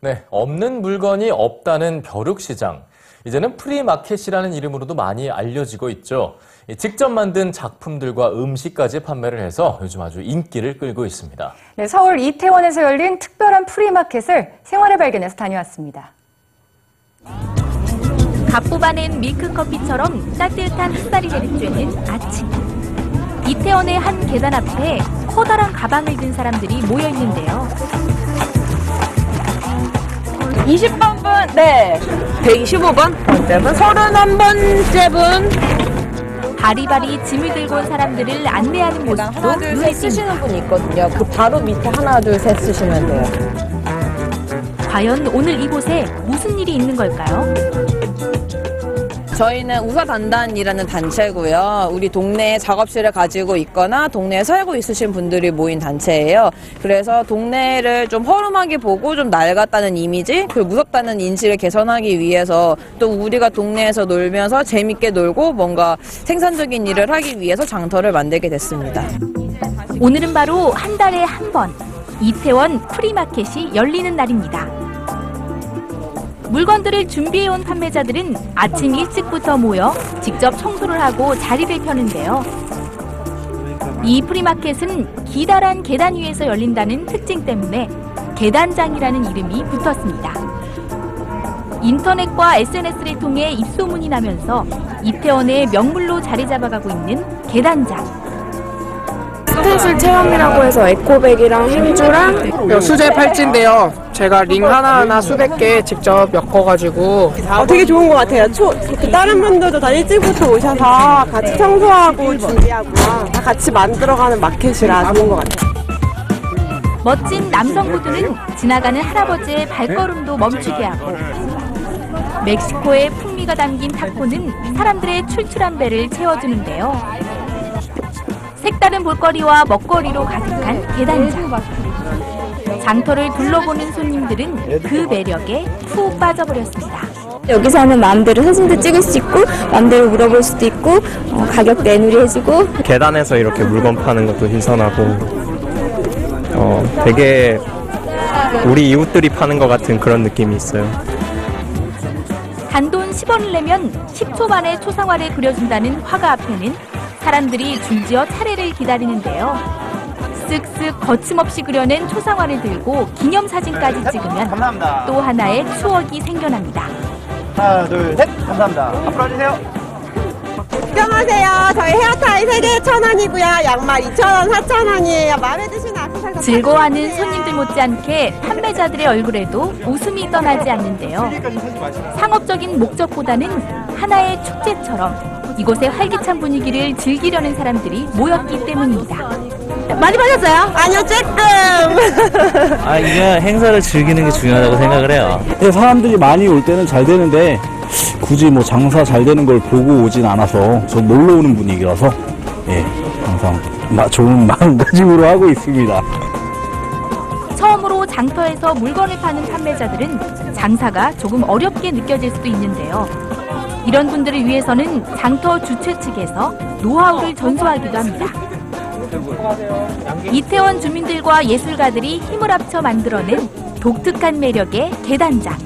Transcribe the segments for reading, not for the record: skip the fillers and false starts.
네, 없는 물건이 없다는 벼룩시장. 이제는 프리마켓이라는 이름으로도 많이 알려지고 있죠. 직접 만든 작품들과 음식까지 판매를 해서 요즘 아주 인기를 끌고 있습니다. 네, 서울 이태원에서 열린 특별한 프리마켓을 생활의 발견에서 다녀왔습니다. 갓 뽑아낸 밀크커피처럼 따뜻한 햇살이 내리쬐는 아침. 이태원의 한 계단 앞에 커다란 가방을 든 사람들이 모여 있는데요. 20번 분, 네. 125번, 31번째 분. 바리바리 짐을 들고 온 사람들을 안내하는 모습도 눈에 쓰시는 분이 있거든요. 그 바로 밑에 하나, 둘, 셋 쓰시면 돼요. 과연 오늘 이곳에 무슨 일이 있는 걸까요? 저희는 우사단단이라는 단체고요. 우리 동네에 작업실을 가지고 있거나 동네에 살고 있으신 분들이 모인 단체예요. 그래서 동네를 좀 허름하게 보고 좀 낡았다는 이미지, 그리고 무섭다는 인식을 개선하기 위해서 또 우리가 동네에서 놀면서 재밌게 놀고 뭔가 생산적인 일을 하기 위해서 장터를 만들게 됐습니다. 오늘은 바로 한 달에 한 번 이태원 프리마켓이 열리는 날입니다. 물건들을 준비해온 판매자들은 아침 일찍부터 모여 직접 청소를 하고 자리를 펴는데요. 이 프리마켓은 기다란 계단 위에서 열린다는 특징 때문에 계단장이라는 이름이 붙었습니다. 인터넷과 SNS를 통해 입소문이 나면서 이태원의 명물로 자리 잡아가고 있는 계단장. 스펫을 체험이라고 해서 에코백이랑 행주랑 수제 팔찌인데요. 제가 링 하나하나 수백 개 직접 엮어가지고 되게 좋은 것 같아요. 다른 분들도 다 일찍부터 오셔서 같이 청소하고 준비하고 다 같이 만들어가는 마켓이라 좋은 것 같아요. 멋진 남성 구두는 지나가는 할아버지의 발걸음도 멈추게 하고 멕시코의 풍미가 담긴 타코는 사람들의 출출한 배를 채워주는데요. 색다른 볼거리와 먹거리로 가득한 계단장. 장터를 둘러보는 손님들은 그 매력에 푹 빠져버렸습니다. 여기서 하면 마음대로 사진도 찍을 수 있고 마음대로 물어볼 수도 있고 가격 내누리 해주고. 계단에서 이렇게 물건 파는 것도 신선하고 되게 우리 이웃들이 파는 것 같은 그런 느낌이 있어요. 단돈 10원을 내면 10초 만에 초상화를 그려준다는 화가 앞에는 사람들이 줄지어 차례를 기다리는데요. 쓱쓱 거침없이 그려낸 초상화를 들고 기념사진까지 찍으면 감사합니다. 또 하나의 추억이 생겨납니다. 하나, 둘, 셋! 감사합니다. 앞으로 와주세요. 안녕하세요. 저희 헤어타이 3개에 1,000원이고요. 양말 2,000원, 4,000원이에요. 마음에 드시는 악세사리 즐거워하는 손님들 못지않게 판매자들의 얼굴에도 웃음이 떠나지 않는데요. 상업적인 목적보다는 하나의 축제처럼 이곳의 활기찬 분위기를 즐기려는 사람들이 모였기 때문입니다. 많이 받았어요? 아니요, 조금! 이게 행사를 즐기는 게 중요하다고 생각을 해요. 사람들이 많이 올 때는 잘 되는데 굳이 뭐 장사 잘 되는 걸 보고 오진 않아서 저 놀러 오는 분위기라서 예, 항상 좋은 마음가짐으로 하고 있습니다. 처음으로 장터에서 물건을 파는 판매자들은 장사가 조금 어렵게 느껴질 수도 있는데요. 이런 분들을 위해서는 장터 주최 측에서 노하우를 전수하기도 합니다. 이태원 주민들과 예술가들이 힘을 합쳐 만들어낸 독특한 매력의 계단장.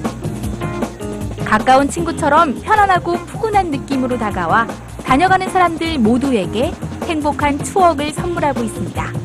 가까운 친구처럼 편안하고 푸근한 느낌으로 다가와 다녀가는 사람들 모두에게 행복한 추억을 선물하고 있습니다.